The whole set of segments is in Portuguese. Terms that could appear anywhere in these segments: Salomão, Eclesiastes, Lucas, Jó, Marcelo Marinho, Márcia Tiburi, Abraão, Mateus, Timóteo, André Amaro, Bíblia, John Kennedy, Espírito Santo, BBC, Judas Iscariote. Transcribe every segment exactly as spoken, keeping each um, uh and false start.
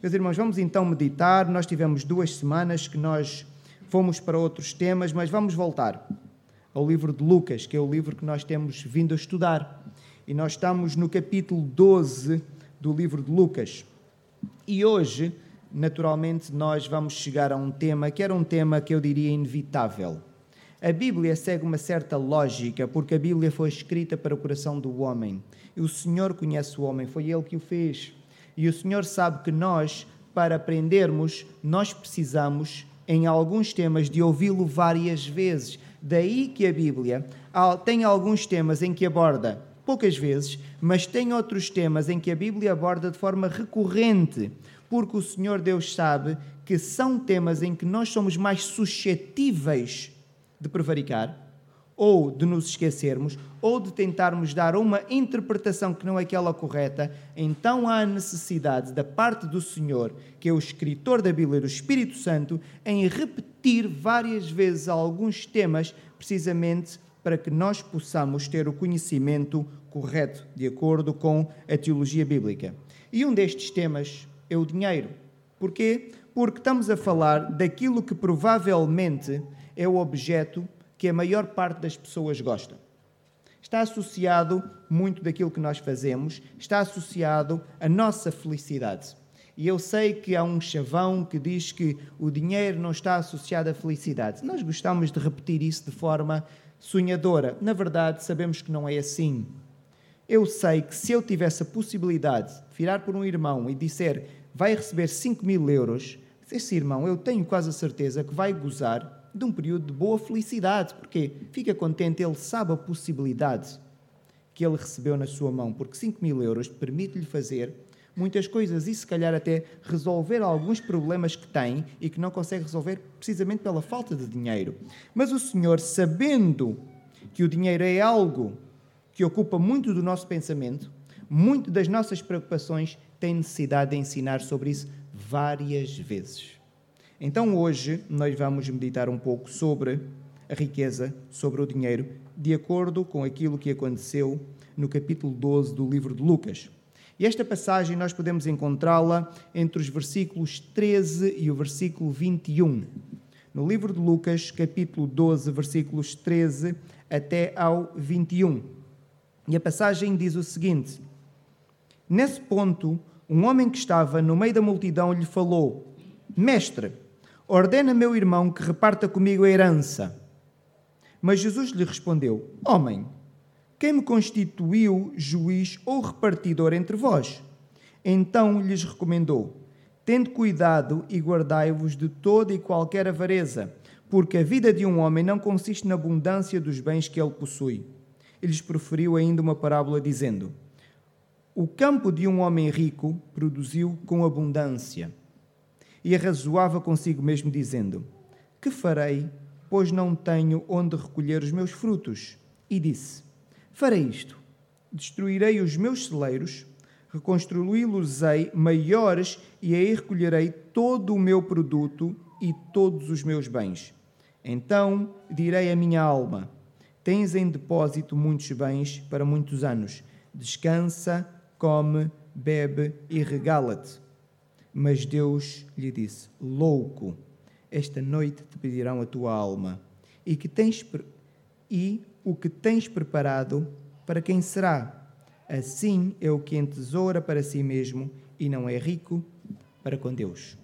Meus irmãos, vamos então meditar. Nós tivemos duas semanas que nós fomos para outros temas, mas vamos voltar ao livro de Lucas, que é o livro que nós temos vindo a estudar. E nós estamos no capítulo doze do livro de Lucas. E hoje, naturalmente, nós vamos chegar a um tema que era um tema que eu diria inevitável. A Bíblia segue uma certa lógica, porque a Bíblia foi escrita para o coração do homem. E o Senhor conhece o homem, foi Ele que o fez. E o Senhor sabe que nós, para aprendermos, nós precisamos, em alguns temas, de ouvi-lo várias vezes. Daí que a Bíblia tem alguns temas em que aborda poucas vezes, mas tem outros temas em que a Bíblia aborda de forma recorrente, porque o Senhor Deus sabe que são temas em que nós somos mais suscetíveis de prevaricar, ou de nos esquecermos, ou de tentarmos dar uma interpretação que não é aquela correta. Então há a necessidade da parte do Senhor, que é o escritor da Bíblia, o Espírito Santo, em repetir várias vezes alguns temas, precisamente para que nós possamos ter o conhecimento correto, de acordo com a teologia bíblica. E um destes temas é o dinheiro. Porquê? Porque estamos a falar daquilo que provavelmente é o objeto que a maior parte das pessoas gosta. Está associado muito daquilo que nós fazemos, está associado à nossa felicidade. E eu sei que há um chavão que diz que o dinheiro não está associado à felicidade. Nós gostamos de repetir isso de forma sonhadora. Na verdade, sabemos que não é assim. Eu sei que se eu tivesse a possibilidade de virar por um irmão e disser vai receber cinco mil euros, esse irmão, eu tenho quase a certeza que vai gozar de um período de boa felicidade, porque fica contente, ele sabe a possibilidade que ele recebeu na sua mão, porque cinco mil euros permite-lhe fazer muitas coisas e se calhar até resolver alguns problemas que tem e que não consegue resolver precisamente pela falta de dinheiro. Mas o Senhor, sabendo que o dinheiro é algo que ocupa muito do nosso pensamento, muito das nossas preocupações, tem necessidade de ensinar sobre isso várias vezes. Então hoje nós vamos meditar um pouco sobre a riqueza, sobre o dinheiro, de acordo com aquilo que aconteceu no capítulo doze do livro de Lucas. E esta passagem nós podemos encontrá-la entre os versículos treze e o versículo vinte e um. No livro de Lucas, capítulo doze, versículos treze até ao vinte e um. E a passagem diz o seguinte: Nesse ponto, um homem que estava no meio da multidão lhe falou: Mestre, ordena meu irmão que reparta comigo a herança. Mas Jesus lhe respondeu: Homem, quem me constituiu juiz ou repartidor entre vós? Então lhes recomendou: Tende cuidado e guardai-vos de toda e qualquer avareza, porque a vida de um homem não consiste na abundância dos bens que ele possui. E lhes proferiu ainda uma parábola, dizendo: O campo de um homem rico produziu com abundância. E arrazoava consigo mesmo, dizendo: Que farei, pois não tenho onde recolher os meus frutos? E disse: Farei isto: destruirei os meus celeiros, reconstruí-los-ei maiores, e aí recolherei todo o meu produto e todos os meus bens. Então direi à minha alma: Tens em depósito muitos bens para muitos anos. Descansa, come, bebe e regala-te. Mas Deus lhe disse: Louco, esta noite te pedirão a tua alma. E, que tens pre... e o que tens preparado, para quem será? Assim é o que entesoura para si mesmo e não é rico para com Deus.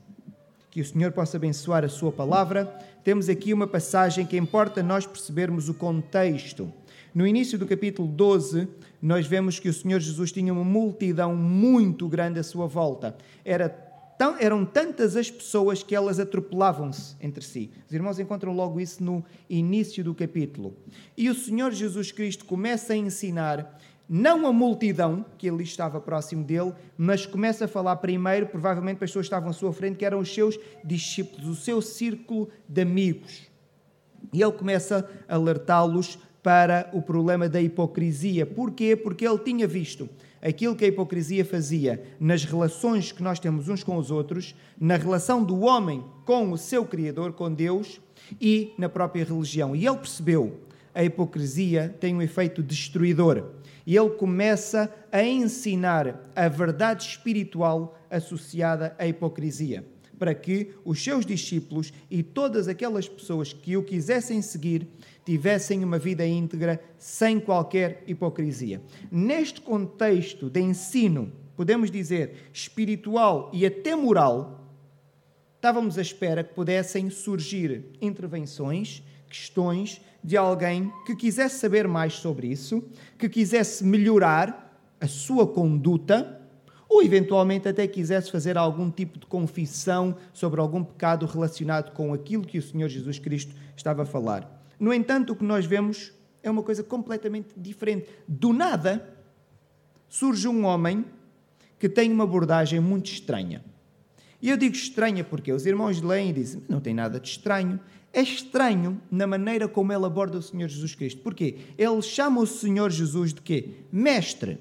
Que o Senhor possa abençoar a sua palavra. Temos aqui uma passagem que importa nós percebermos o contexto. No início do capítulo doze, nós vemos que o Senhor Jesus tinha uma multidão muito grande à sua volta. Era Então, eram tantas as pessoas que elas atropelavam-se entre si. Os irmãos encontram logo isso no início do capítulo. E o Senhor Jesus Cristo começa a ensinar, não a multidão, que ali estava próximo dele, mas começa a falar primeiro, provavelmente para as pessoas que estavam à sua frente, que eram os seus discípulos, o seu círculo de amigos. E ele começa a alertá-los para o problema da hipocrisia. Porquê? Porque ele tinha visto aquilo que a hipocrisia fazia nas relações que nós temos uns com os outros, na relação do homem com o seu Criador, com Deus, e na própria religião. E ele percebeu a hipocrisia tem um efeito destruidor. E ele começa a ensinar a verdade espiritual associada à hipocrisia, para que os seus discípulos e todas aquelas pessoas que o quisessem seguir tivessem uma vida íntegra, sem qualquer hipocrisia. Neste contexto de ensino, podemos dizer, espiritual e até moral, estávamos à espera que pudessem surgir intervenções, questões de alguém que quisesse saber mais sobre isso, que quisesse melhorar a sua conduta, ou eventualmente até quisesse fazer algum tipo de confissão sobre algum pecado relacionado com aquilo que o Senhor Jesus Cristo estava a falar. No entanto, o que nós vemos é uma coisa completamente diferente. Do nada, surge um homem que tem uma abordagem muito estranha. E eu digo estranha porque os irmãos leem e dizem, não tem nada de estranho. É estranho na maneira como ele aborda o Senhor Jesus Cristo. Porquê? Ele chama o Senhor Jesus de quê? Mestre.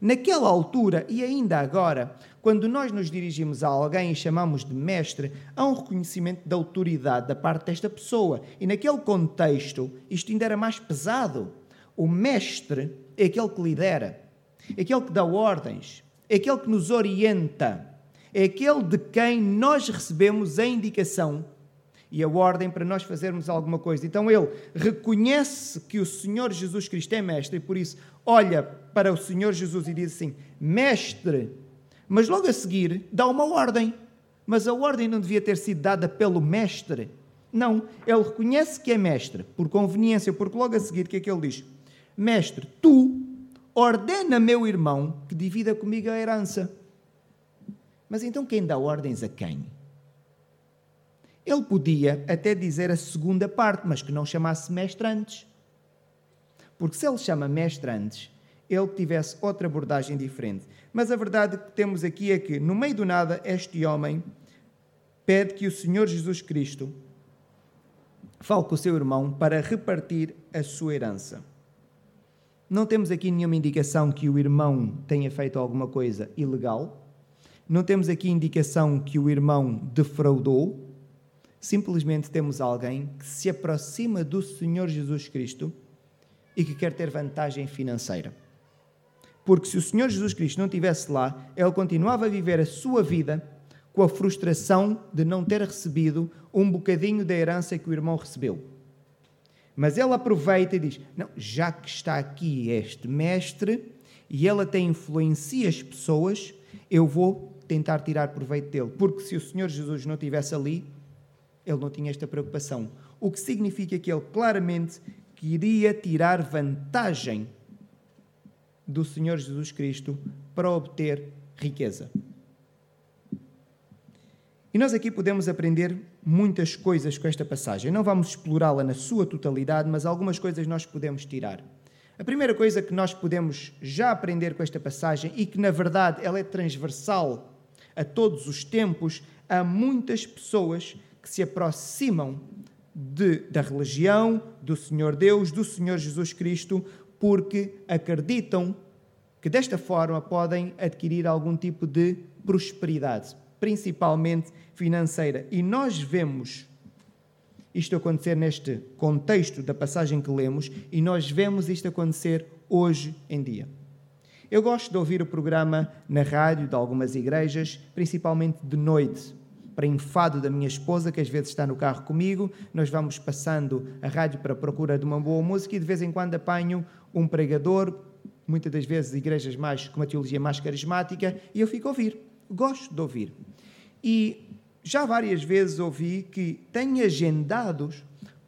Naquela altura, e ainda agora, quando nós nos dirigimos a alguém e chamamos de mestre, há um reconhecimento da autoridade da parte desta pessoa. E naquele contexto, isto ainda era mais pesado. O mestre é aquele que lidera, é aquele que dá ordens, é aquele que nos orienta, é aquele de quem nós recebemos a indicação e a ordem para nós fazermos alguma coisa. Então ele reconhece que o Senhor Jesus Cristo é mestre e por isso olha para o Senhor Jesus e diz assim, mestre, mas logo a seguir dá uma ordem. Mas a ordem não devia ter sido dada pelo mestre. Não, ele reconhece que é mestre, por conveniência, porque logo a seguir o que é que ele diz? Mestre, tu ordena meu irmão que divida comigo a herança. Mas então quem dá ordens a quem? Ele podia até dizer a segunda parte, mas que não chamasse mestre antes. Porque se ele chama mestre antes, ele tivesse outra abordagem diferente. Mas a verdade que temos aqui é que, no meio do nada, este homem pede que o Senhor Jesus Cristo fale com o seu irmão para repartir a sua herança. Não temos aqui nenhuma indicação que o irmão tenha feito alguma coisa ilegal. Não temos aqui indicação que o irmão defraudou. Simplesmente temos alguém que se aproxima do Senhor Jesus Cristo e que quer ter vantagem financeira. Porque se o Senhor Jesus Cristo não estivesse lá, ele continuava a viver a sua vida com a frustração de não ter recebido um bocadinho da herança que o irmão recebeu. Mas ele aproveita e diz, não, já que está aqui este mestre e ele até influencia as pessoas, eu vou tentar tirar proveito dele. Porque se o Senhor Jesus não estivesse ali, ele não tinha esta preocupação. O que significa que ele claramente queria tirar vantagem do Senhor Jesus Cristo para obter riqueza. E nós aqui podemos aprender muitas coisas com esta passagem. Não vamos explorá-la na sua totalidade, mas algumas coisas nós podemos tirar. A primeira coisa que nós podemos já aprender com esta passagem, e que na verdade ela é transversal a todos os tempos, há muitas pessoas que se aproximam de, da religião, do Senhor Deus, do Senhor Jesus Cristo, porque acreditam que desta forma podem adquirir algum tipo de prosperidade, principalmente financeira. E nós vemos isto acontecer neste contexto da passagem que lemos, e nós vemos isto acontecer hoje em dia. Eu gosto de ouvir o programa na rádio de algumas igrejas, principalmente de noite, para enfado da minha esposa, que às vezes está no carro comigo. Nós vamos passando a rádio para a procura de uma boa música e de vez em quando apanho um pregador, muitas das vezes igrejas mais, com uma teologia mais carismática, e eu fico a ouvir, gosto de ouvir. E já várias vezes ouvi que têm agendados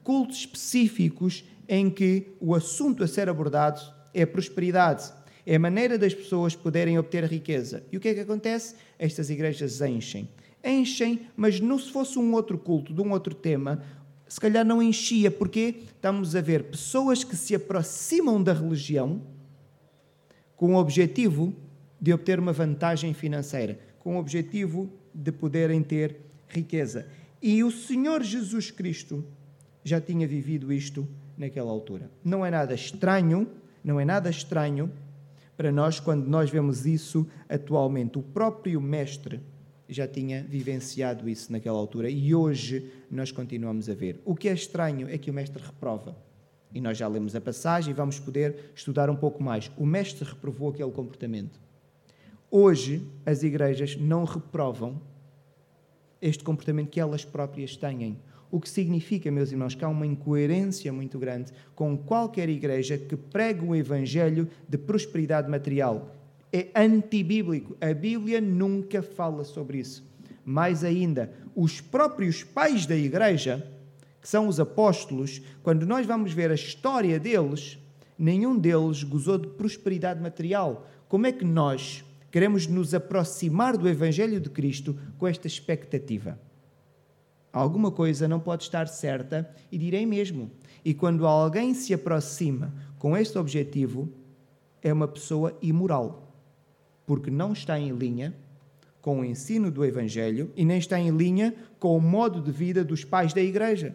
cultos específicos em que o assunto a ser abordado é a prosperidade, é a maneira das pessoas poderem obter riqueza. E o que é que acontece? Estas igrejas enchem. Enchem, mas não se fosse um outro culto, de um outro tema, se calhar não enchia, porque estamos a ver pessoas que se aproximam da religião com o objetivo de obter uma vantagem financeira, com o objetivo de poderem ter riqueza. E o Senhor Jesus Cristo já tinha vivido isto naquela altura. Não é nada estranho, não é nada estranho para nós quando nós vemos isso atualmente. O próprio Mestre já tinha vivenciado isso naquela altura e hoje nós continuamos a ver. O que é estranho é que o mestre reprova E nós já lemos a passagem e vamos poder estudar um pouco mais. O mestre reprovou aquele comportamento. Hoje, as igrejas não reprovam este comportamento que elas próprias têm. O que significa, meus irmãos, que há uma incoerência muito grande com qualquer igreja que prega o evangelho de prosperidade material. É antibíblico. A Bíblia nunca fala sobre isso. Mais ainda, os próprios pais da igreja, que são os apóstolos, quando nós vamos ver a história deles, nenhum deles gozou de prosperidade material. Como é que nós queremos nos aproximar do evangelho de Cristo com esta expectativa? Alguma coisa não pode estar certa, e direi mesmo. E quando alguém se aproxima com este objetivo, é uma pessoa imoral, porque não está em linha com o ensino do evangelho e nem está em linha com o modo de vida dos pais da igreja.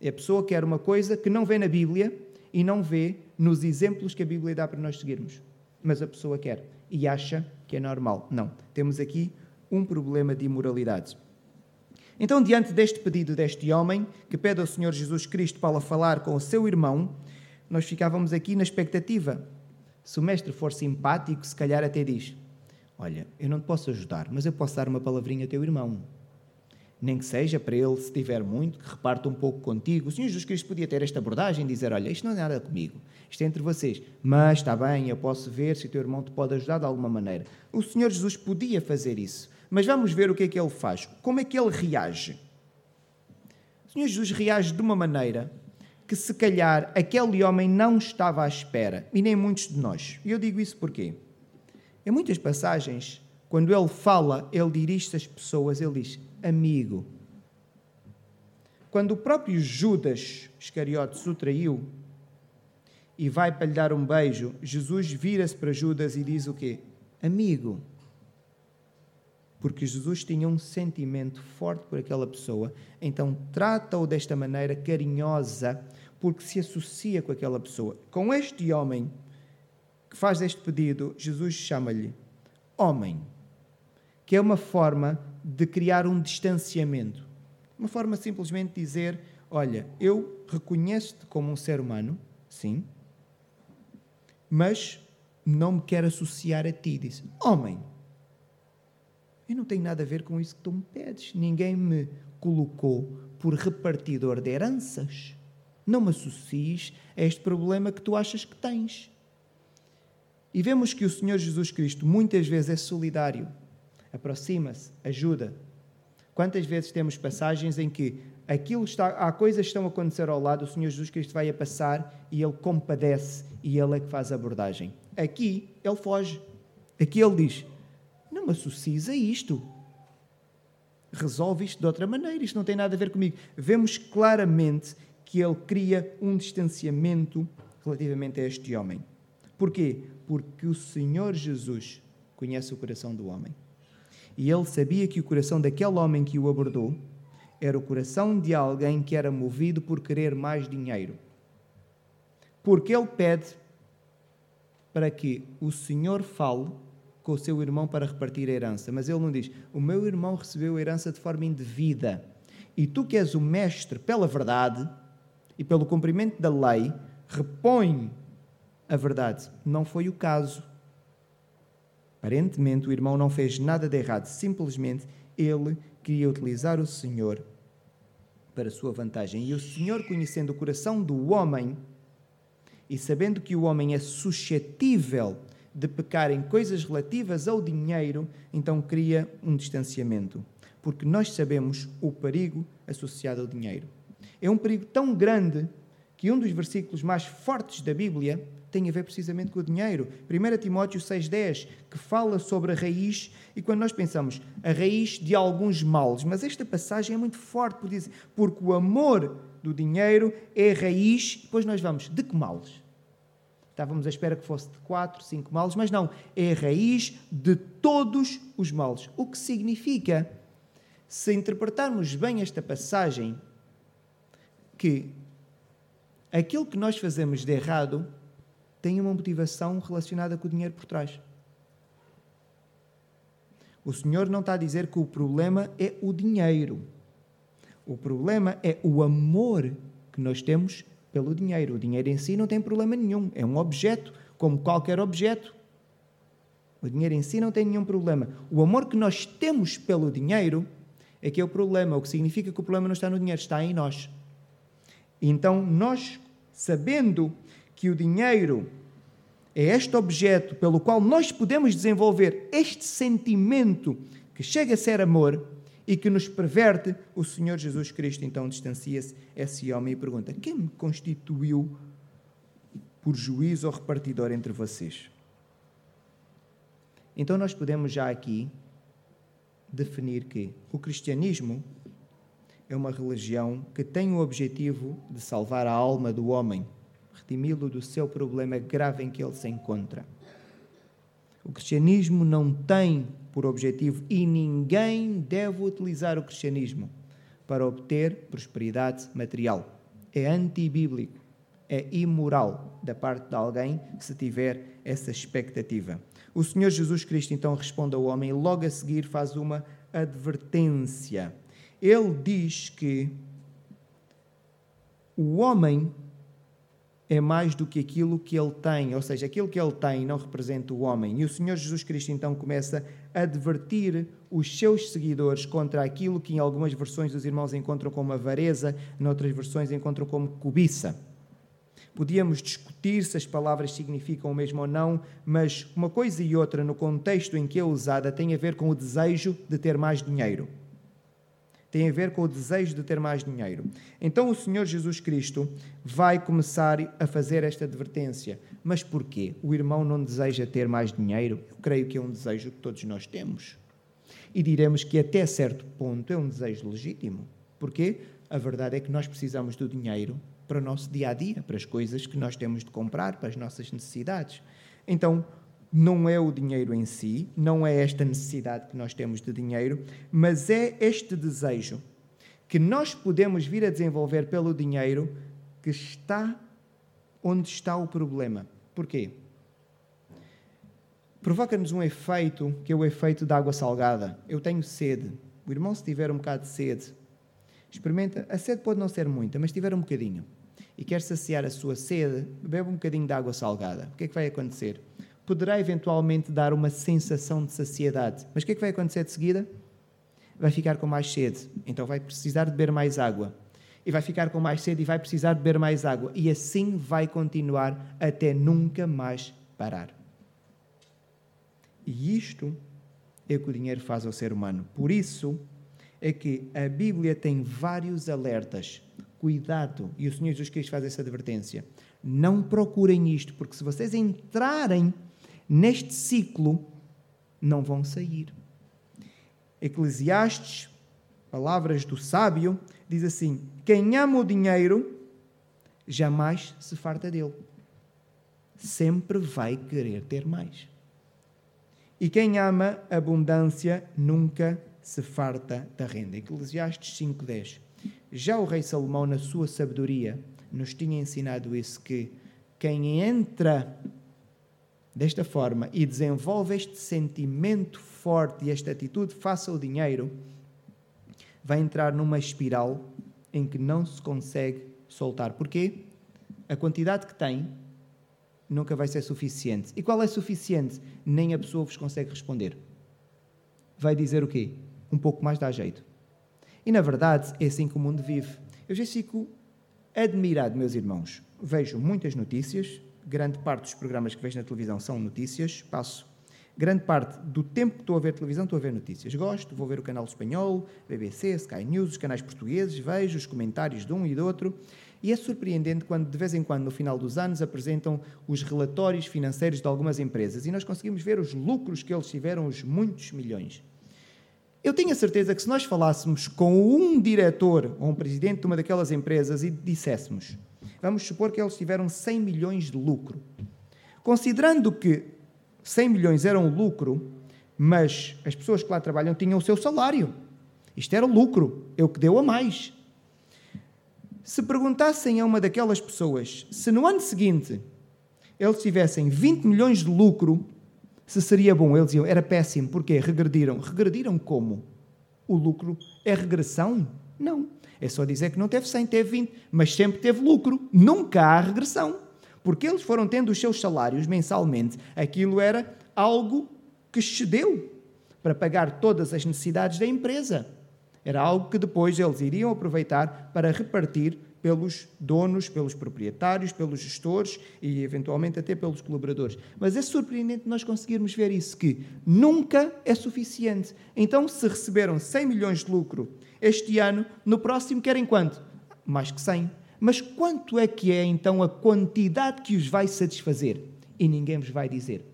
E a pessoa quer uma coisa que não vê na Bíblia e não vê nos exemplos que a Bíblia dá para nós seguirmos. Mas a pessoa quer e acha que é normal. Não. Temos aqui um problema de imoralidade. Então, diante deste pedido deste homem, que pede ao Senhor Jesus Cristo para falar com o seu irmão, nós ficávamos aqui na expectativa. Se o mestre for simpático, se calhar até diz: olha, eu não te posso ajudar, mas eu posso dar uma palavrinha ao teu irmão. Nem que seja para ele, se tiver muito, que reparta um pouco contigo. O Senhor Jesus Cristo podia ter esta abordagem e dizer: olha, isto não é nada comigo, isto é entre vocês. Mas está bem, eu posso ver se o teu irmão te pode ajudar de alguma maneira. O Senhor Jesus podia fazer isso, mas vamos ver o que é que ele faz. Como é que ele reage? O Senhor Jesus reage de uma maneira que se calhar aquele homem não estava à espera, e nem muitos de nós. E eu digo isso porquê? Em muitas passagens, quando ele fala, ele dirige-se às pessoas, ele diz: amigo. Quando o próprio Judas Iscariote o traiu e vai para lhe dar um beijo, Jesus vira-se para Judas e diz o quê? Amigo. Porque Jesus tinha um sentimento forte por aquela pessoa, então trata-o desta maneira carinhosa, porque se associa com aquela pessoa. Com este homem que faz este pedido, Jesus chama-lhe homem, que é uma forma de criar um distanciamento. Uma forma simplesmente de dizer: olha, eu reconheço-te como um ser humano, sim, mas não me quero associar a ti. Diz: homem, eu não tenho nada a ver com isso que tu me pedes. Ninguém me colocou por repartidor de heranças. Não me associes a este problema que tu achas que tens. E vemos que o Senhor Jesus Cristo muitas vezes é solidário. Aproxima-se, ajuda. Quantas vezes temos passagens em que aquilo está, há coisas que estão a acontecer ao lado, o Senhor Jesus Cristo vai a passar e ele compadece e ele é que faz a abordagem. Aqui ele foge. Aqui ele diz: não me associes a isto. Resolve isto de outra maneira. Isto não tem nada a ver comigo. Vemos claramente que ele cria um distanciamento relativamente a este homem. Porquê? Porque o Senhor Jesus conhece o coração do homem. E ele sabia que o coração daquele homem que o abordou era o coração de alguém que era movido por querer mais dinheiro. Porque ele pede para que o Senhor fale com o seu irmão para repartir a herança. Mas ele não diz: o meu irmão recebeu a herança de forma indevida. E tu que és o mestre pela verdade e pelo cumprimento da lei, repõe a verdade. Não foi o caso. Aparentemente, o irmão não fez nada de errado. Simplesmente, ele queria utilizar o Senhor para a sua vantagem. E o Senhor, conhecendo o coração do homem e sabendo que o homem é suscetível de pecar em coisas relativas ao dinheiro, então cria um distanciamento. Porque nós sabemos o perigo associado ao dinheiro. É um perigo tão grande que um dos versículos mais fortes da Bíblia tem a ver precisamente com o dinheiro. primeiro Timóteo seis dez, que fala sobre a raiz, e quando nós pensamos a raiz de alguns males, mas esta passagem é muito forte, porque, diz, porque o amor do dinheiro é a raiz, depois nós vamos, de que males? Estávamos à espera que fosse de quatro, cinco males, mas não, é a raiz de todos os males. O que significa, se interpretarmos bem esta passagem, que aquilo que nós fazemos de errado tem uma motivação relacionada com o dinheiro por trás. O Senhor não está a dizer que o problema é o dinheiro. O problema é o amor que nós temos pelo dinheiro. O dinheiro em si não tem problema nenhum, é um objeto, como qualquer objeto. O dinheiro em si não tem nenhum problema. O amor que nós temos pelo dinheiro é que é o problema, o que significa que o problema não está no dinheiro, está em nós. Então, nós, sabendo que o dinheiro é este objeto pelo qual nós podemos desenvolver este sentimento que chega a ser amor e que nos perverte, o Senhor Jesus Cristo, então, distancia-se esse homem e pergunta: quem me constituiu por juiz ou repartidor entre vocês? Então, nós podemos já aqui definir que o cristianismo é uma religião que tem o objetivo de salvar a alma do homem, redimi-lo do seu problema grave em que ele se encontra. O cristianismo não tem por objetivo, e ninguém deve utilizar o cristianismo para obter prosperidade material. É antibíblico, é imoral da parte de alguém se tiver essa expectativa. O Senhor Jesus Cristo então responde ao homem e logo a seguir faz uma advertência. Ele diz que o homem é mais do que aquilo que ele tem, ou seja, aquilo que ele tem não representa o homem. E o Senhor Jesus Cristo então começa a advertir os seus seguidores contra aquilo que em algumas versões os irmãos encontram como avareza, noutras versões encontram como cobiça. Podíamos discutir se as palavras significam o mesmo ou não, mas uma coisa e outra, no contexto em que é usada, tem a ver com o desejo de ter mais dinheiro. Tem a ver com o desejo de ter mais dinheiro. Então o Senhor Jesus Cristo vai começar a fazer esta advertência. Mas porquê? O irmão não deseja ter mais dinheiro? Eu creio que é um desejo que todos nós temos. E diremos que até certo ponto é um desejo legítimo. Porquê? A verdade é que nós precisamos do dinheiro para o nosso dia-a-dia, para as coisas que nós temos de comprar, para as nossas necessidades. Então, não é o dinheiro em si, não é esta necessidade que nós temos de dinheiro, mas é este desejo que nós podemos vir a desenvolver pelo dinheiro que está onde está o problema. Porquê? Provoca-nos um efeito que é o efeito da água salgada. Eu tenho sede. O irmão, se tiver um bocado de sede, experimenta. A sede pode não ser muita, mas se tiver um bocadinho e quer saciar a sua sede, bebe um bocadinho de água salgada. O que é que vai acontecer? Poderá eventualmente dar uma sensação de saciedade. Mas o que é que vai acontecer de seguida? Vai ficar com mais sede. Então vai precisar de beber mais água. E vai ficar com mais sede e vai precisar de beber mais água. E assim vai continuar até nunca mais parar. E isto é o que o dinheiro faz ao ser humano. Por isso é que a Bíblia tem vários alertas. Cuidado. E o Senhor Jesus Cristo faz essa advertência. Não procurem isto, porque se vocês entrarem neste ciclo, não vão sair. Eclesiastes, palavras do sábio, diz assim: quem ama o dinheiro, jamais se farta dele. Sempre vai querer ter mais. E quem ama a abundância, nunca se farta da renda. Eclesiastes cinco dez. Já o rei Salomão, na sua sabedoria, nos tinha ensinado isso, que quem entra desta forma e desenvolve este sentimento forte e esta atitude face ao dinheiro, vai entrar numa espiral em que não se consegue soltar. Porquê? A quantidade que tem nunca vai ser suficiente. E qual é suficiente? Nem a pessoa vos consegue responder. Vai dizer o quê? Um pouco mais dá jeito. E, na verdade, é assim que o mundo vive. Eu já fico admirado, meus irmãos. Vejo muitas notícias, grande parte dos programas que vejo na televisão são notícias, passo grande parte do tempo que estou a ver televisão, estou a ver notícias. Gosto, vou ver o canal espanhol, B B C, Sky News, os canais portugueses, vejo os comentários de um e do outro, e é surpreendente quando, de vez em quando, no final dos anos, apresentam os relatórios financeiros de algumas empresas, e nós conseguimos ver os lucros que eles tiveram, os muitos milhões. Eu tenho a certeza que se nós falássemos com um diretor ou um presidente de uma daquelas empresas e disséssemos, vamos supor que eles tiveram cem milhões de lucro. Considerando que cem milhões eram lucro, mas as pessoas que lá trabalham tinham o seu salário. Isto era lucro, é o que deu a mais. Se perguntassem a uma daquelas pessoas se no ano seguinte eles tivessem vinte milhões de lucro, se seria bom, eles diziam, era péssimo. Porquê? Regrediram. Regrediram como? O lucro é regressão? Não. É só dizer que não teve cem, teve vinte, mas sempre teve lucro. Nunca há regressão. Porque eles foram tendo os seus salários mensalmente. Aquilo era algo que excedeu para pagar todas as necessidades da empresa. Era algo que depois eles iriam aproveitar para repartir pelos donos, pelos proprietários, pelos gestores e, eventualmente, até pelos colaboradores. Mas é surpreendente nós conseguirmos ver isso, que nunca é suficiente. Então, se receberam cem milhões de lucro este ano, no próximo querem quanto? Mais que cem. Mas quanto é que é, então, a quantidade que os vai satisfazer? E ninguém vos vai dizer.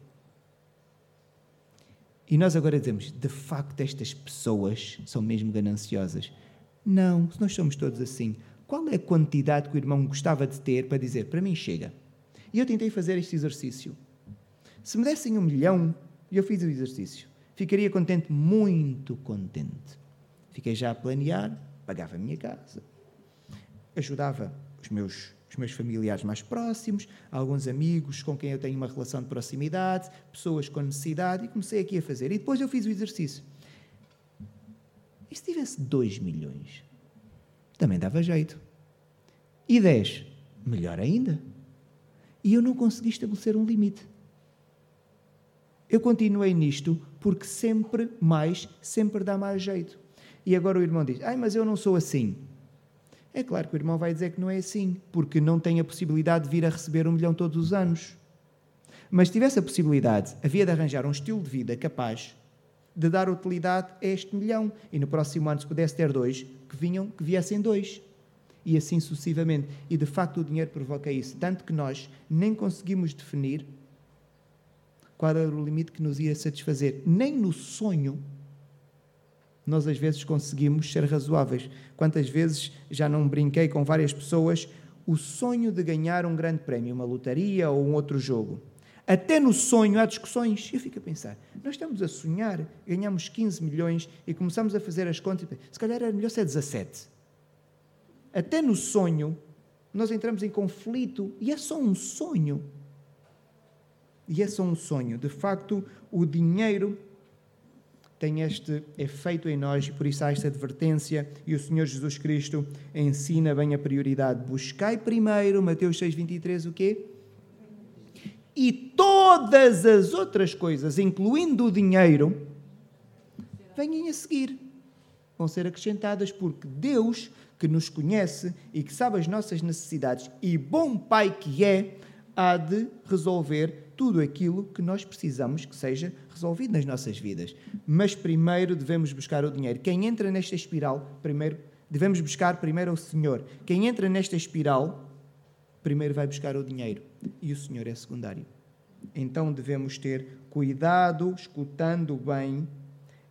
E nós agora dizemos, de facto, estas pessoas são mesmo gananciosas. Não, nós somos todos assim. Qual é a quantidade que o irmão gostava de ter para dizer, para mim chega? E eu tentei fazer este exercício. Se me dessem um milhão, eu fiz o exercício. Ficaria contente, muito contente. Fiquei já a planear, pagava a minha casa, ajudava os meus, os meus familiares mais próximos, alguns amigos com quem eu tenho uma relação de proximidade, pessoas com necessidade, e comecei aqui a fazer. E depois eu fiz o exercício. E se tivesse dois milhões? Também dava jeito. E dez? Melhor ainda. E eu não consegui estabelecer um limite. Eu continuei nisto porque sempre mais, sempre dá mais jeito. E agora o irmão diz, ai, mas eu não sou assim. É claro que o irmão vai dizer que não é assim, porque não tem a possibilidade de vir a receber um milhão todos os anos. Mas se tivesse a possibilidade, havia de arranjar um estilo de vida capaz de dar utilidade a este milhão. E no próximo ano, se pudesse ter dois, que, vinham, que viessem dois. E assim sucessivamente. E, de facto, o dinheiro provoca isso. Tanto que nós nem conseguimos definir qual era o limite que nos ia satisfazer. Nem no sonho nós, às vezes, conseguimos ser razoáveis. Quantas vezes já não brinquei com várias pessoas o sonho de ganhar um grande prémio, uma lotaria ou um outro jogo. Até no sonho há discussões. Eu fico a pensar, nós estamos a sonhar, ganhamos quinze milhões e começamos a fazer as contas. Se calhar era melhor ser dezassete. Até no sonho, nós entramos em conflito e é só um sonho. E é só um sonho. De facto, o dinheiro tem este efeito em nós e por isso há esta advertência e o Senhor Jesus Cristo ensina bem a prioridade. Buscai primeiro, Mateus seis, vinte e três, o quê? E todas as outras coisas, incluindo o dinheiro, venham a seguir. Vão ser acrescentadas porque Deus, que nos conhece e que sabe as nossas necessidades, e bom Pai que é, há de resolver tudo aquilo que nós precisamos que seja resolvido nas nossas vidas. Mas primeiro devemos buscar o dinheiro. Quem entra nesta espiral, primeiro, devemos buscar primeiro o Senhor. Quem entra nesta espiral, primeiro vai buscar o dinheiro e o Senhor é secundário. Então devemos ter cuidado, escutando bem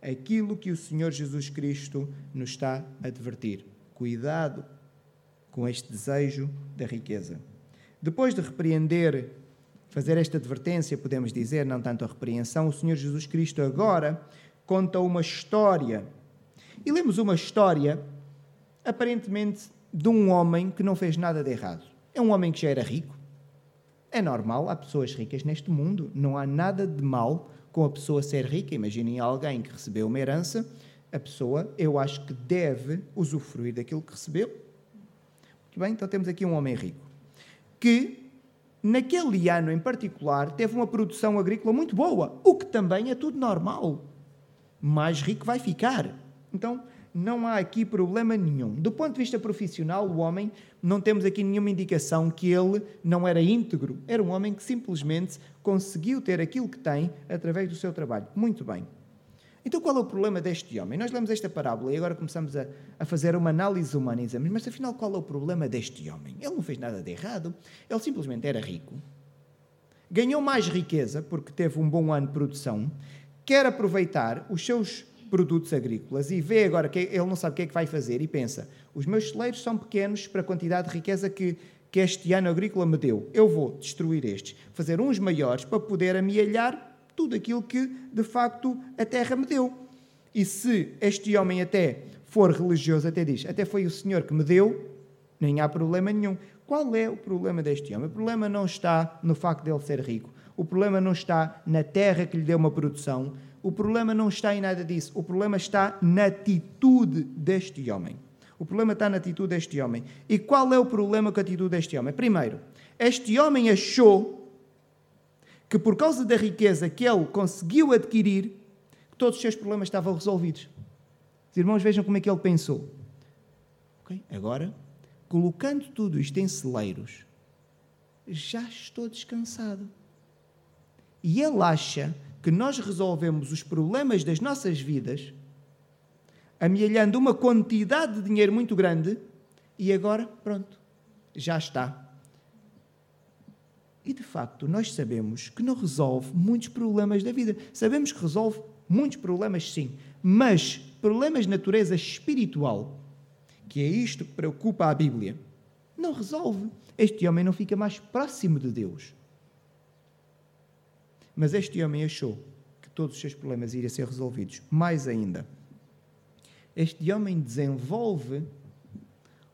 aquilo que o Senhor Jesus Cristo nos está a advertir. Cuidado com este desejo da riqueza. Depois de repreender, fazer esta advertência, podemos dizer, não tanto a repreensão, o Senhor Jesus Cristo agora conta uma história. E lemos uma história, aparentemente, de um homem que não fez nada de errado. É um homem que já era rico. É normal, há pessoas ricas neste mundo. Não há nada de mal com a pessoa ser rica. Imaginem alguém que recebeu uma herança. A pessoa, eu acho que deve usufruir daquilo que recebeu. Muito bem, então temos aqui um homem rico. Que, naquele ano em particular, teve uma produção agrícola muito boa. O que também é tudo normal. Mais rico vai ficar. Então, não há aqui problema nenhum. Do ponto de vista profissional, o homem, não temos aqui nenhuma indicação que ele não era íntegro. Era um homem que simplesmente conseguiu ter aquilo que tem através do seu trabalho. Muito bem. Então, qual é o problema deste homem? Nós lemos esta parábola e agora começamos a, a fazer uma análise humana e dizemos, mas afinal, qual é o problema deste homem? Ele não fez nada de errado. Ele simplesmente era rico. Ganhou mais riqueza porque teve um bom ano de produção. Quer aproveitar os seus produtos agrícolas e vê agora que ele não sabe o que é que vai fazer e pensa, os meus celeiros são pequenos para a quantidade de riqueza que, que este ano agrícola me deu. Eu vou destruir estes, fazer uns maiores para poder amealhar tudo aquilo que, de facto, a terra me deu. E se este homem até for religioso, até diz, até foi o Senhor que me deu, nem há problema nenhum. Qual é o problema deste homem? O problema não está no facto dele ser rico. O problema não está na terra que lhe deu uma produção. O problema não está em nada disso. O problema está na atitude deste homem. O problema está na atitude deste homem. E qual é o problema com a atitude deste homem? Primeiro, este homem achou que por causa da riqueza que ele conseguiu adquirir, todos os seus problemas estavam resolvidos. Os irmãos vejam como é que ele pensou. Okay? Agora, colocando tudo isto em celeiros, já estou descansado. E ele acha que nós resolvemos os problemas das nossas vidas amealhando uma quantidade de dinheiro muito grande e agora, pronto, já está. E, de facto, nós sabemos que não resolve muitos problemas da vida. Sabemos que resolve muitos problemas, sim, mas problemas de natureza espiritual, que é isto que preocupa a Bíblia, não resolve. Este homem não fica mais próximo de Deus. Mas este homem achou que todos os seus problemas iriam ser resolvidos. Mais ainda, este homem desenvolve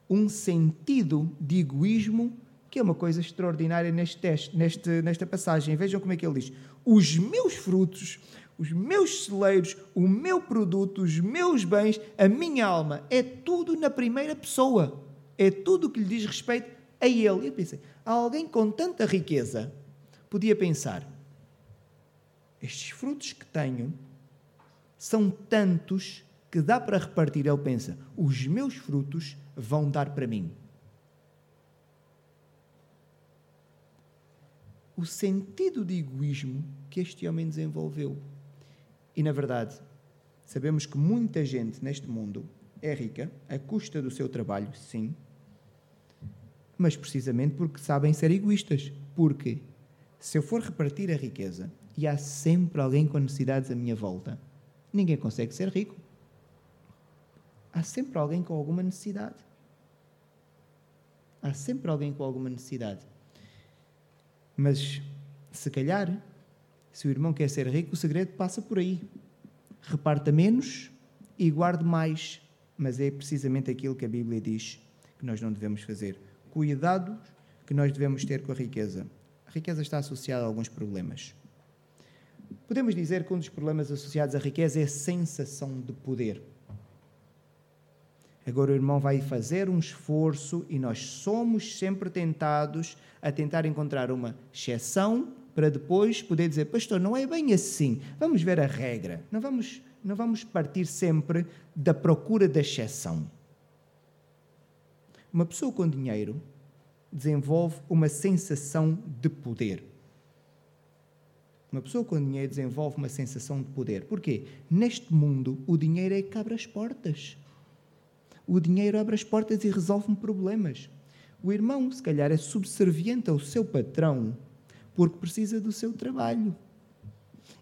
um sentido de egoísmo, que é uma coisa extraordinária neste texto, neste, nesta passagem. Vejam como é que ele diz: os meus frutos, os meus celeiros, o meu produto, os meus bens, a minha alma, é tudo na primeira pessoa. É tudo que lhe diz respeito a ele. Eu pensei, alguém com tanta riqueza podia pensar: estes frutos que tenho são tantos que dá para repartir. Ele pensa, os meus frutos vão dar para mim. O sentido de egoísmo que este homem desenvolveu. E, na verdade, sabemos que muita gente neste mundo é rica à custa do seu trabalho, sim, mas precisamente porque sabem ser egoístas. Porque se eu for repartir a riqueza e há sempre alguém com necessidades à minha volta, ninguém consegue ser rico. Há sempre alguém com alguma necessidade. Há sempre alguém com alguma necessidade. Mas, se calhar, se o irmão quer ser rico, o segredo passa por aí. Reparta menos e guarde mais. Mas é precisamente aquilo que a Bíblia diz que nós não devemos fazer. Cuidado que nós devemos ter com a riqueza. A riqueza está associada a alguns problemas. Podemos dizer que um dos problemas associados à riqueza é a sensação de poder. Agora o irmão vai fazer um esforço e nós somos sempre tentados a tentar encontrar uma exceção para depois poder dizer: pastor, não é bem assim. Vamos ver a regra. Não vamos... Não vamos partir sempre da procura da exceção. Uma pessoa com dinheiro desenvolve uma sensação de poder. Uma pessoa com dinheiro desenvolve uma sensação de poder. Porquê? Neste mundo, o dinheiro é que abre as portas. O dinheiro abre as portas e resolve problemas. O irmão, se calhar, é subserviente ao seu patrão porque precisa do seu trabalho.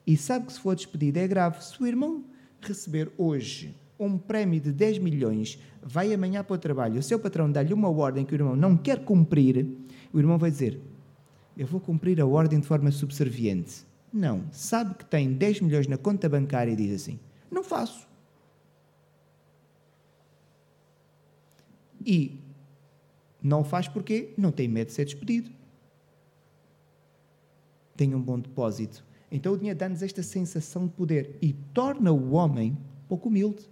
E sabe que se for despedido é grave. Se o irmão receber hoje um prémio de dez milhões, vai amanhã para o trabalho, o seu patrão dá-lhe uma ordem que o irmão não quer cumprir, o irmão vai dizer: eu vou cumprir a ordem de forma subserviente. Não. Sabe que tem dez milhões na conta bancária e diz assim: não faço. E não faz porque não tem medo de ser despedido. Tem um bom depósito. Então o dinheiro dá-nos esta sensação de poder e torna o homem pouco humilde.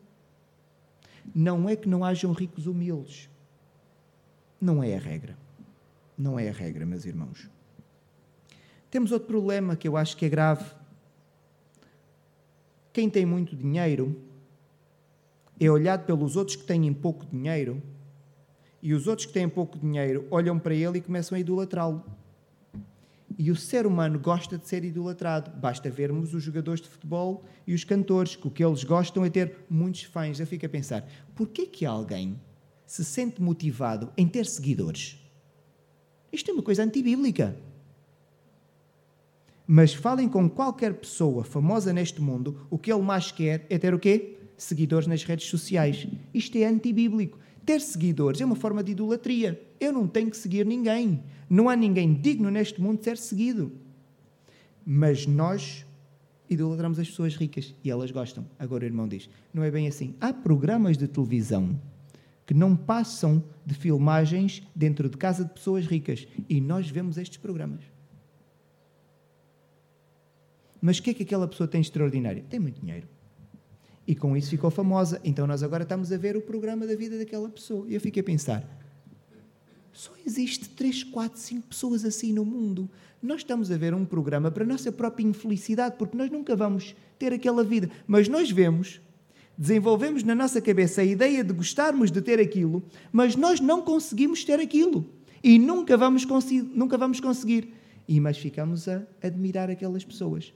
Não é que não hajam ricos humildes. Não é a regra. Não é a regra, meus irmãos. Temos outro problema que eu acho que é grave. Quem tem muito dinheiro é olhado pelos outros que têm pouco dinheiro e os outros que têm pouco dinheiro olham para ele e começam a idolatrá-lo. E o ser humano gosta de ser idolatrado. Basta vermos os jogadores de futebol e os cantores, que o que eles gostam é ter muitos fãs. Eu fico a pensar, porquê que alguém se sente motivado em ter seguidores? Isto é uma coisa antibíblica. Mas falem com qualquer pessoa famosa neste mundo, o que ele mais quer é ter o quê? Seguidores nas redes sociais. Isto é antibíblico. Ter seguidores é uma forma de idolatria. Eu não tenho que seguir ninguém. Não há ninguém digno neste mundo de ser seguido. Mas nós idolatramos as pessoas ricas e elas gostam. Agora o irmão diz, não é bem assim. Há programas de televisão que não passam de filmagens dentro de casa de pessoas ricas e nós vemos estes programas. Mas o que é que aquela pessoa tem extraordinário? Tem muito dinheiro. e com isso ficou famosa. Então nós agora estamos a ver o programa da vida daquela pessoa. E eu fiquei a pensar, só existe três, quatro, cinco pessoas assim no mundo. Nós estamos a ver um programa para a nossa própria infelicidade, porque nós nunca vamos ter aquela vida. Mas nós vemos, desenvolvemos na nossa cabeça a ideia de gostarmos de ter aquilo, mas nós não conseguimos ter aquilo. E nunca vamos, nunca vamos conseguir. E, mas ficamos a admirar aquelas pessoas.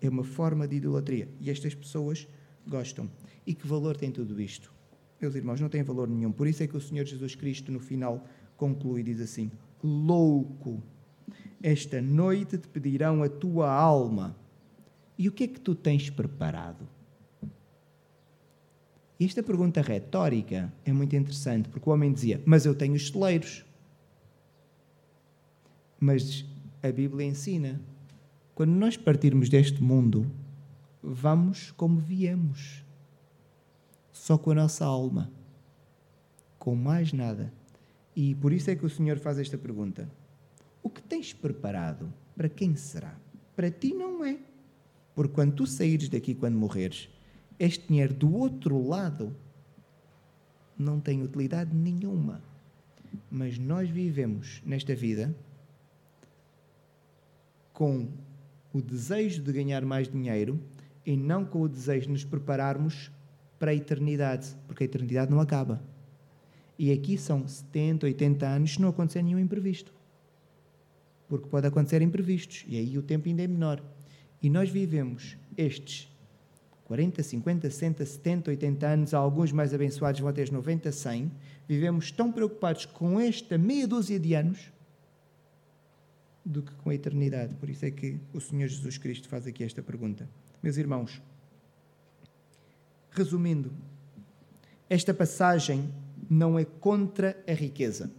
É uma forma de idolatria. E estas pessoas gostam. E que valor tem tudo isto? Meus irmãos, não tem valor nenhum. Por isso é que o Senhor Jesus Cristo, no final, conclui e diz assim, louco, esta noite te pedirão a tua alma. E o que é que tu tens preparado? Esta pergunta retórica é muito interessante, porque o homem dizia, mas eu tenho os celeiros. Mas a Bíblia ensina, quando nós partirmos deste mundo, vamos como viemos, só com a nossa alma, com mais nada. E por isso é que o Senhor faz esta pergunta. O que tens preparado, para quem será? Para ti não é. Porque quando tu saíres daqui, quando morreres, este dinheiro do outro lado não tem utilidade nenhuma. Mas nós vivemos nesta vida com o desejo de ganhar mais dinheiro e não com o desejo de nos prepararmos para a eternidade, porque a eternidade não acaba. E aqui são setenta, oitenta anos se não acontecer nenhum imprevisto. Porque pode acontecer imprevistos, e aí o tempo ainda é menor. E nós vivemos estes quarenta, cinquenta, sessenta, setenta, oitenta anos, alguns mais abençoados vão até os noventa, cem, vivemos tão preocupados com esta meia dúzia de anos do que com a eternidade. Por isso é que o Senhor Jesus Cristo faz aqui esta pergunta. Meus irmãos, resumindo, esta passagem não é contra a riqueza.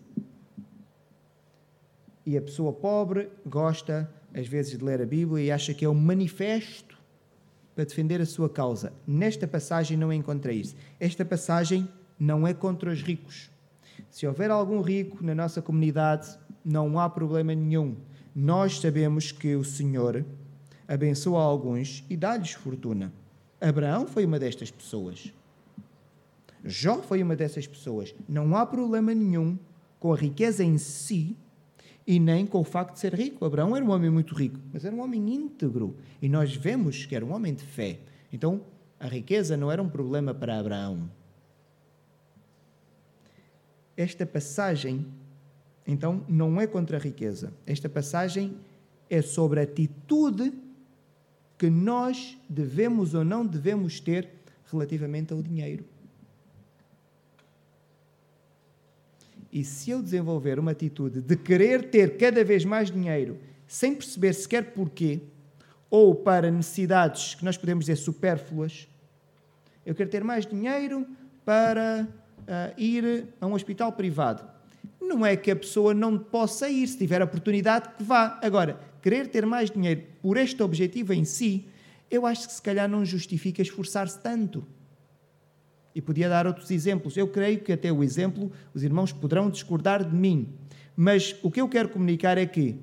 E a pessoa pobre gosta, às vezes, de ler a Bíblia e acha que é um manifesto para defender a sua causa. Nesta passagem não encontra isso. Esta passagem não é contra os ricos. Se houver algum rico na nossa comunidade, não há problema nenhum. Nós sabemos que o Senhor abençoa alguns e dá-lhes fortuna. Abraão foi uma destas pessoas. Jó foi uma dessas pessoas. Não há problema nenhum com a riqueza em si, e nem com o facto de ser rico. Abraão era um homem muito rico, mas era um homem íntegro. E nós vemos que era um homem de fé. Então, a riqueza não era um problema para Abraão. Esta passagem, então, não é contra a riqueza. Esta passagem é sobre a atitude que nós devemos ou não devemos ter relativamente ao dinheiro. E se eu desenvolver uma atitude de querer ter cada vez mais dinheiro, sem perceber sequer porquê, ou para necessidades que nós podemos dizer supérfluas, eu quero ter mais dinheiro para uh, ir a um hospital privado. Não é que a pessoa não possa ir, se tiver a oportunidade que vá. Agora, querer ter mais dinheiro por este objetivo em si, eu acho que se calhar não justifica esforçar-se tanto. E podia dar outros exemplos. Eu creio que até o exemplo, os irmãos poderão discordar de mim. Mas o que eu quero comunicar é que,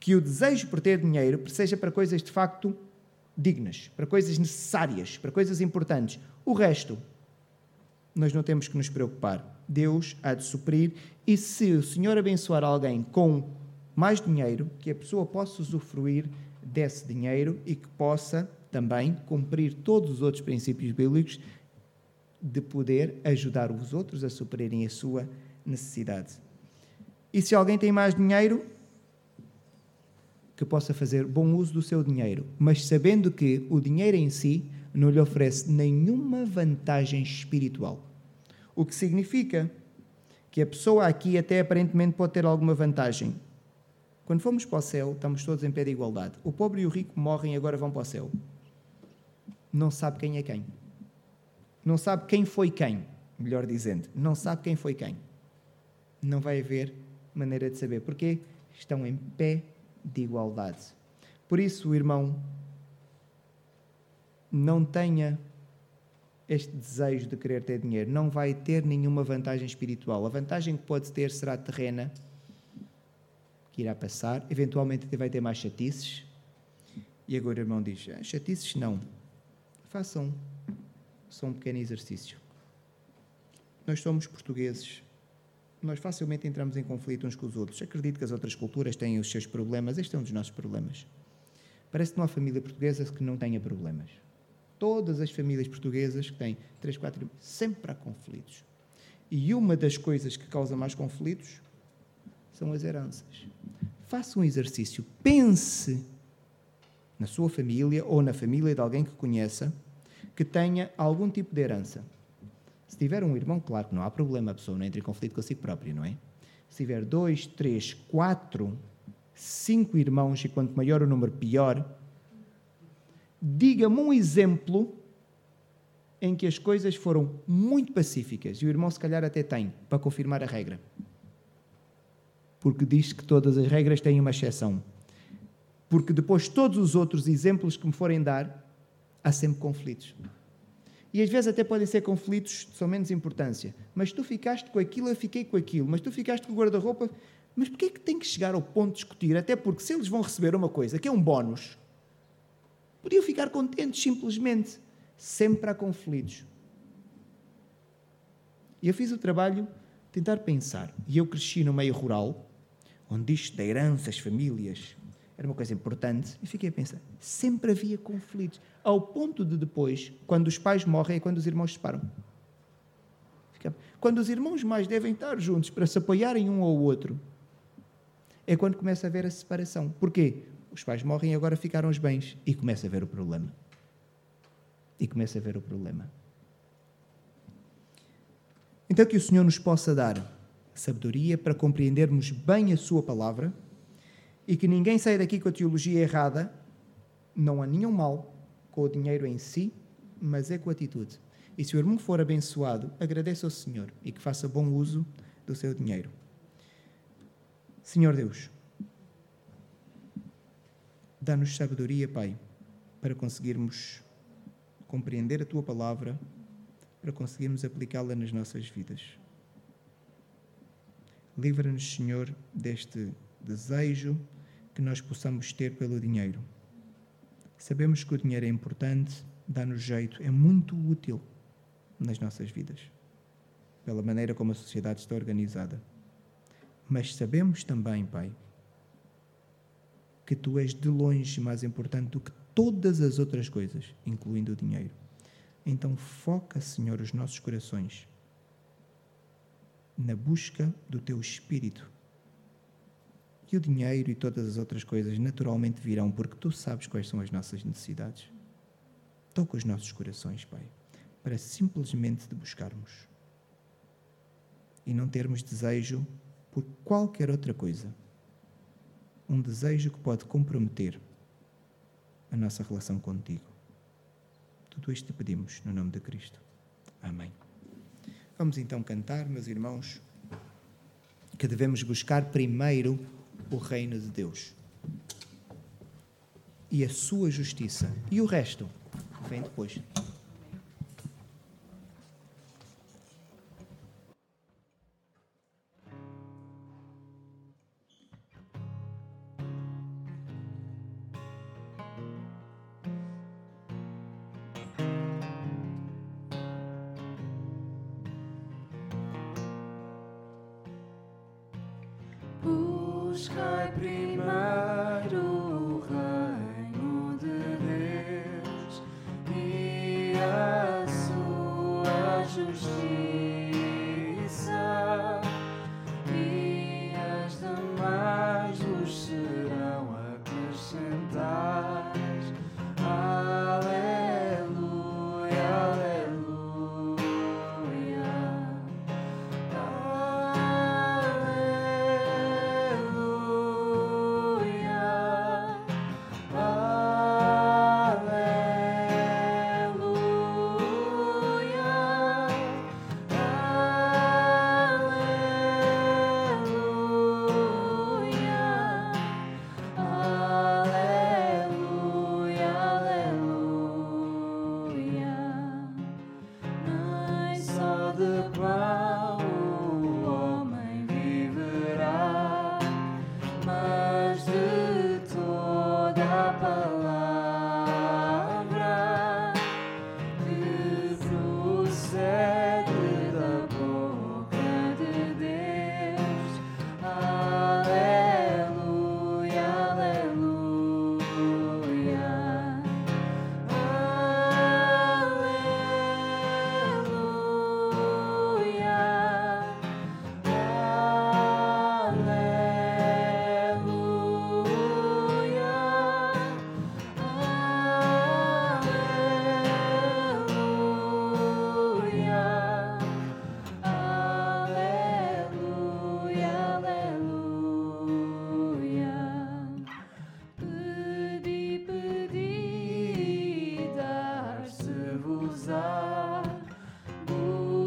que o desejo por ter dinheiro seja para coisas de facto dignas, para coisas necessárias, para coisas importantes. O resto, nós não temos que nos preocupar. Deus há de suprir. E se o Senhor abençoar alguém com mais dinheiro, que a pessoa possa usufruir desse dinheiro e que possa também cumprir todos os outros princípios bíblicos de poder ajudar os outros a superarem a sua necessidade. E se alguém tem mais dinheiro, que possa fazer bom uso do seu dinheiro, mas sabendo que o dinheiro em si não lhe oferece nenhuma vantagem espiritual. O que significa que a pessoa aqui até aparentemente pode ter alguma vantagem. Quando formos para o céu, estamos todos em pé de igualdade. O pobre e o rico morrem e agora vão para o céu. Não sabe quem é quem. Não sabe quem foi quem, melhor dizendo. Não sabe quem foi quem. Não vai haver maneira de saber. Porquê? Estão em pé de igualdade. Por isso, irmão, não tenha este desejo de querer ter dinheiro. Não vai ter nenhuma vantagem espiritual. A vantagem que pode ter será terrena, que irá passar. Eventualmente vai ter mais chatices. E agora o irmão diz, ah, chatices não. Façam só um pequeno exercício. Nós somos portugueses. Nós facilmente entramos em conflito uns com os outros. Acredito que as outras culturas têm os seus problemas. Este é um dos nossos problemas. Parece que não há família portuguesa que não tenha problemas. Todas as famílias portuguesas que têm três, quatro, sempre há conflitos. E uma das coisas que causa mais conflitos são as heranças. Faça um exercício. Pense na sua família ou na família de alguém que conheça que tenha algum tipo de herança. Se tiver um irmão, claro que não há problema, a pessoa não entra em conflito consigo própria, não é? Se tiver dois, três, quatro, cinco irmãos, e quanto maior o número, pior, diga-me um exemplo em que as coisas foram muito pacíficas, e o irmão se calhar até tem, para confirmar a regra. Porque diz que todas as regras têm uma exceção. Porque depois todos os outros exemplos que me forem dar, há sempre conflitos. E às vezes até podem ser conflitos de só menos importância. Mas tu ficaste com aquilo, eu fiquei com aquilo. Mas tu ficaste com o guarda-roupa. Mas porquê é que tem que chegar ao ponto de discutir? Até porque se eles vão receber uma coisa que é um bónus, podiam ficar contentes simplesmente. Sempre há conflitos. E eu fiz o trabalho de tentar pensar. E eu cresci no meio rural, onde isto da herança, as famílias, era uma coisa importante, e fiquei a pensar, sempre havia conflitos, ao ponto de depois, quando os pais morrem, é quando os irmãos se separam. Quando os irmãos mais devem estar juntos para se apoiarem um ao outro, é quando começa a haver a separação. Porquê? Os pais morrem e agora ficaram os bens, e começa a haver o problema. E começa a haver o problema. Então que o Senhor nos possa dar sabedoria para compreendermos bem a sua palavra, e que ninguém saia daqui com a teologia errada. Não há nenhum mal com o dinheiro em si, mas é com a atitude. E se o irmão for abençoado, agradeça ao Senhor e que faça bom uso do seu dinheiro. Senhor Deus, dá-nos sabedoria, Pai, para conseguirmos compreender a Tua palavra, para conseguirmos aplicá-la nas nossas vidas. Livra-nos, Senhor, deste desejo que nós possamos ter pelo dinheiro. Sabemos que o dinheiro é importante, dá-nos jeito, é muito útil nas nossas vidas, pela maneira como a sociedade está organizada. Mas sabemos também, Pai, que Tu és de longe mais importante do que todas as outras coisas, incluindo o dinheiro. Então foca, Senhor, os nossos corações na busca do Teu Espírito. E o dinheiro e todas as outras coisas naturalmente virão, porque Tu sabes quais são as nossas necessidades. Toca os nossos corações, Pai, para simplesmente te buscarmos e não termos desejo por qualquer outra coisa. Um desejo que pode comprometer a nossa relação contigo. Tudo isto te pedimos no nome de Cristo. Amém. Vamos então cantar, meus irmãos, que devemos buscar primeiro o reino de Deus e a sua justiça, e o resto vem depois. Buscai primeiro o reino de Deus e a sua justiça, e as demais vos serão acrescentadas. Aleluia, aleluia, aleluia.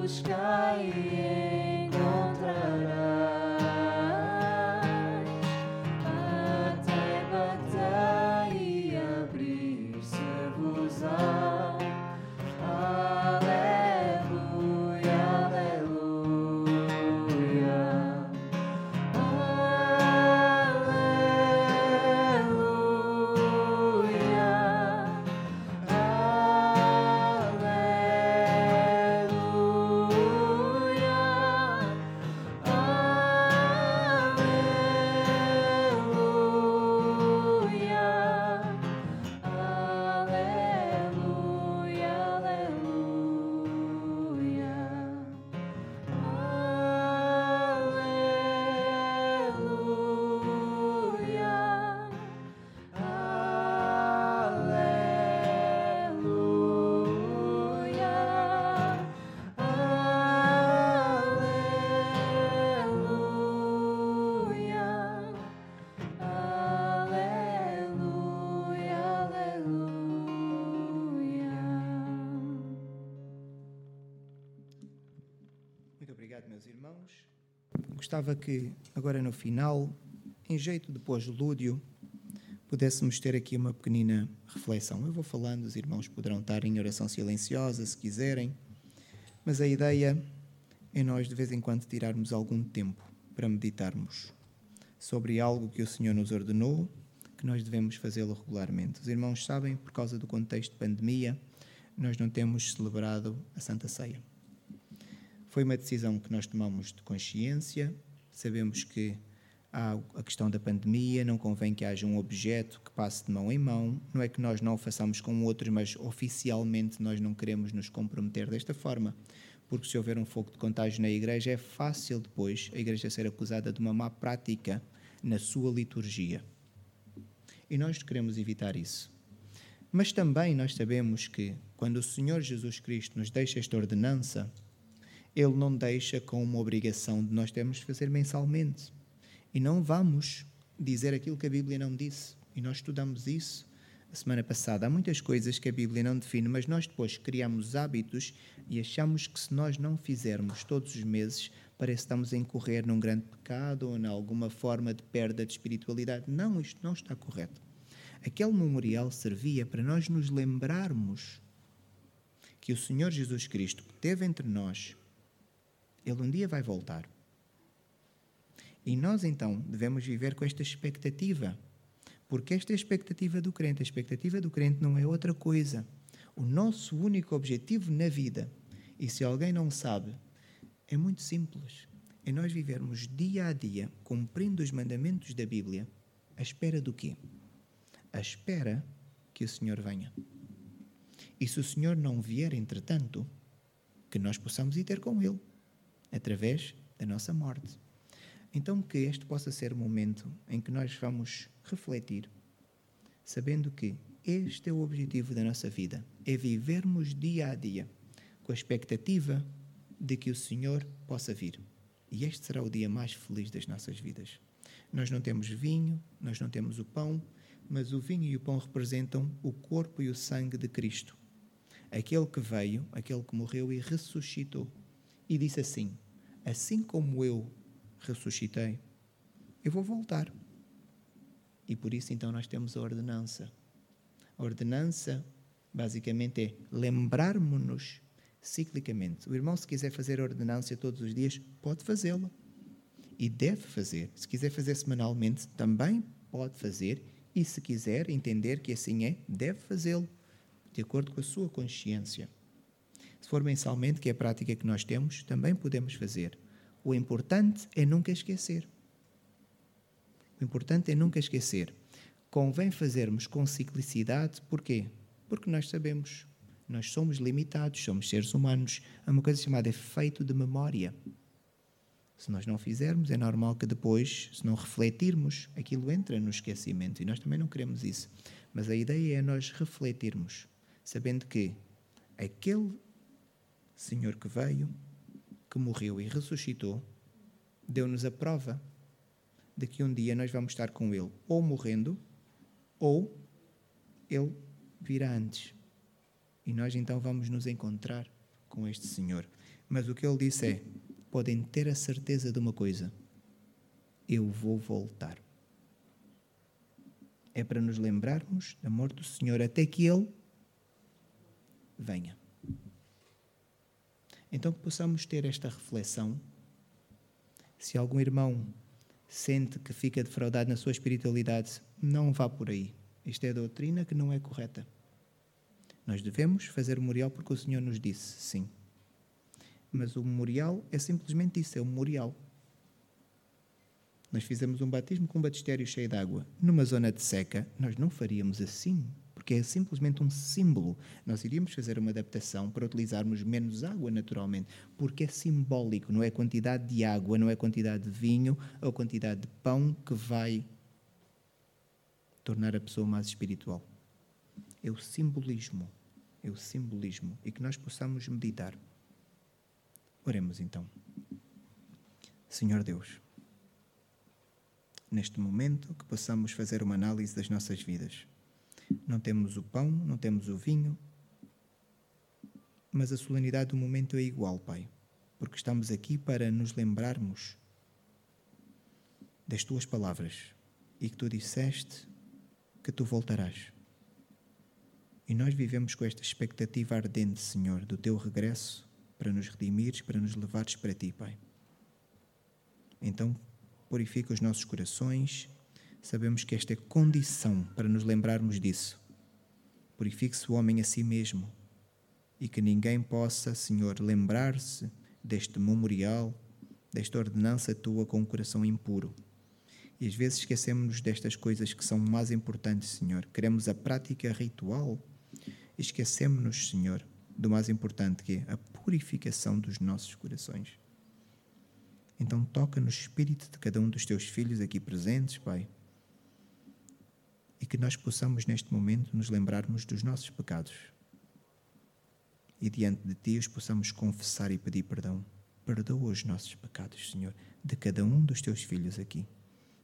busca e encontrarás, até bater e abrir-se-vos-á. Aleluia, aleluia, aleluia, aleluia, aleluia, aleluia, aleluia, aleluia, aleluia, aleluia. Aleluia, aleluia. Muito obrigado, meus irmãos. Gostava que, agora no final, em jeito de pós-lúdio, pudéssemos ter aqui uma pequenina reflexão. Eu vou falando, os irmãos poderão estar em oração silenciosa, se quiserem, mas a ideia é nós, de vez em quando, tirarmos algum tempo para meditarmos sobre algo que o Senhor nos ordenou, que nós devemos fazê-lo regularmente. Os irmãos sabem, por causa do contexto de pandemia, nós não temos celebrado a Santa Ceia. Foi uma decisão que nós tomamos de consciência. Sabemos que há a questão da pandemia, não convém que haja um objeto que passe de mão em mão. Não é que nós não o façamos com outros, mas oficialmente nós não queremos nos comprometer desta forma, porque se houver um foco de contágio na igreja, é fácil depois a igreja ser acusada de uma má prática na sua liturgia. E nós queremos evitar isso. Mas também nós sabemos que, quando o Senhor Jesus Cristo nos deixa esta ordenança, Ele não deixa com uma obrigação de nós termos de fazer mensalmente. E não vamos dizer aquilo que a Bíblia não disse. E nós estudamos isso a semana passada. Há muitas coisas que a Bíblia não define, mas nós depois criamos hábitos e achamos que, se nós não fizermos todos os meses, parece que estamos a incorrer num grande pecado ou em alguma forma de perda de espiritualidade. Não, isto não está correto. Aquele memorial servia para nós nos lembrarmos que o Senhor Jesus Cristo, que esteve entre nós, Ele um dia vai voltar. E nós, então, devemos viver com esta expectativa, porque esta é a expectativa do crente. A expectativa do crente não é outra coisa. O nosso único objetivo na vida, e se alguém não sabe, é muito simples. É nós vivermos dia a dia, cumprindo os mandamentos da Bíblia, à espera do quê? À espera que o Senhor venha. E se o Senhor não vier, entretanto, que nós possamos ir ter com Ele, através da nossa morte. Então, que este possa ser o momento em que nós vamos refletir, sabendo que este é o objetivo da nossa vida, é vivermos dia a dia, com a expectativa de que o Senhor possa vir. E este será o dia mais feliz das nossas vidas. Nós não temos vinho, nós não temos o pão, mas o vinho e o pão representam o corpo e o sangue de Cristo, aquele que veio, aquele que morreu e ressuscitou. E disse assim: assim como eu ressuscitei, eu vou voltar. E por isso, então, nós temos a ordenança. A ordenança, basicamente, é lembrarmo-nos ciclicamente. O irmão, se quiser fazer a ordenança todos os dias, pode fazê-la. E deve fazer. Se quiser fazer semanalmente, também pode fazer. E se quiser entender que assim é, deve fazê-lo, de acordo com a sua consciência. Se for mensalmente, que é a prática que nós temos, também podemos fazer. O importante é nunca esquecer. O importante é nunca esquecer. Convém fazermos com ciclicidade. Porquê? Porque nós sabemos. Nós somos limitados, somos seres humanos. Há uma coisa chamada efeito de memória. Se nós não fizermos, é normal que depois, se não refletirmos, aquilo entra no esquecimento. E nós também não queremos isso. Mas a ideia é nós refletirmos, sabendo que aquele Senhor que veio, que morreu e ressuscitou, deu-nos a prova de que um dia nós vamos estar com Ele, ou morrendo, ou Ele virá antes. E nós, então, vamos nos encontrar com este senhor. Mas o que ele disse é, podem ter a certeza de uma coisa, eu vou voltar. É para nos lembrarmos da morte do Senhor até que Ele venha. Então que possamos ter esta reflexão. Se algum irmão sente que fica defraudado na sua espiritualidade, não vá por aí. Isto é doutrina que não é correta. Nós devemos fazer o memorial porque o Senhor nos disse, sim. Mas o memorial é simplesmente isso, é o memorial. Nós fizemos um batismo com um batistério cheio de água. Numa zona de seca, nós não faríamos assim, porque é simplesmente um símbolo. Nós iríamos fazer uma adaptação para utilizarmos menos água naturalmente, porque é simbólico, não é quantidade de água, não é quantidade de vinho ou quantidade de pão que vai tornar a pessoa mais espiritual. É o simbolismo, é o simbolismo, e que nós possamos meditar. Oremos então. Senhor Deus, neste momento que possamos fazer uma análise das nossas vidas. Não temos o pão, não temos o vinho, mas a solenidade do momento é igual, Pai, porque estamos aqui para nos lembrarmos das Tuas palavras e que Tu disseste que Tu voltarás. E nós vivemos com esta expectativa ardente, Senhor, do Teu regresso para nos redimires, para nos levares para Ti, Pai. Então, purifica os nossos corações. Sabemos que esta é condição para nos lembrarmos disso. Purifique-se o homem a si mesmo e que ninguém possa, Senhor, lembrar-se deste memorial, desta ordenança Tua com o coração impuro. E às vezes esquecemos-nos destas coisas que são mais importantes, Senhor. Queremos a prática ritual e esquecemos-nos, Senhor, do mais importante, que é a purificação dos nossos corações. Então toca no espírito de cada um dos Teus filhos aqui presentes, Pai, e que nós possamos neste momento nos lembrarmos dos nossos pecados e diante de Ti os possamos confessar e pedir perdão. Perdoa os nossos pecados, Senhor, de cada um dos Teus filhos aqui.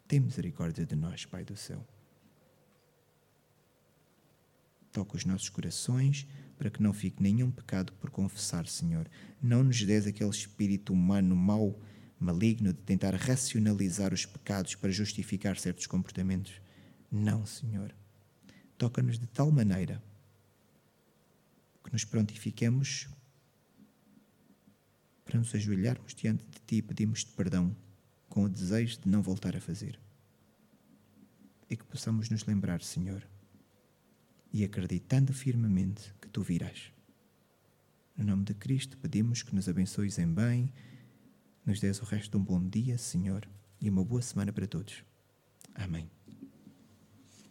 Tem misericórdia de nós, Pai do céu. Toca os nossos corações para que não fique nenhum pecado por confessar, Senhor. Não nos dês aquele espírito humano mau, maligno, de tentar racionalizar os pecados para justificar certos comportamentos. Não, Senhor. Toca-nos de tal maneira que nos prontifiquemos para nos ajoelharmos diante de Ti e pedimos-te perdão com o desejo de não voltar a fazer. E que possamos nos lembrar, Senhor, e acreditando firmemente que Tu virás. No nome de Cristo pedimos que nos abençoes em bem. Nos dês o resto de um bom dia, Senhor, e uma boa semana para todos. Amém.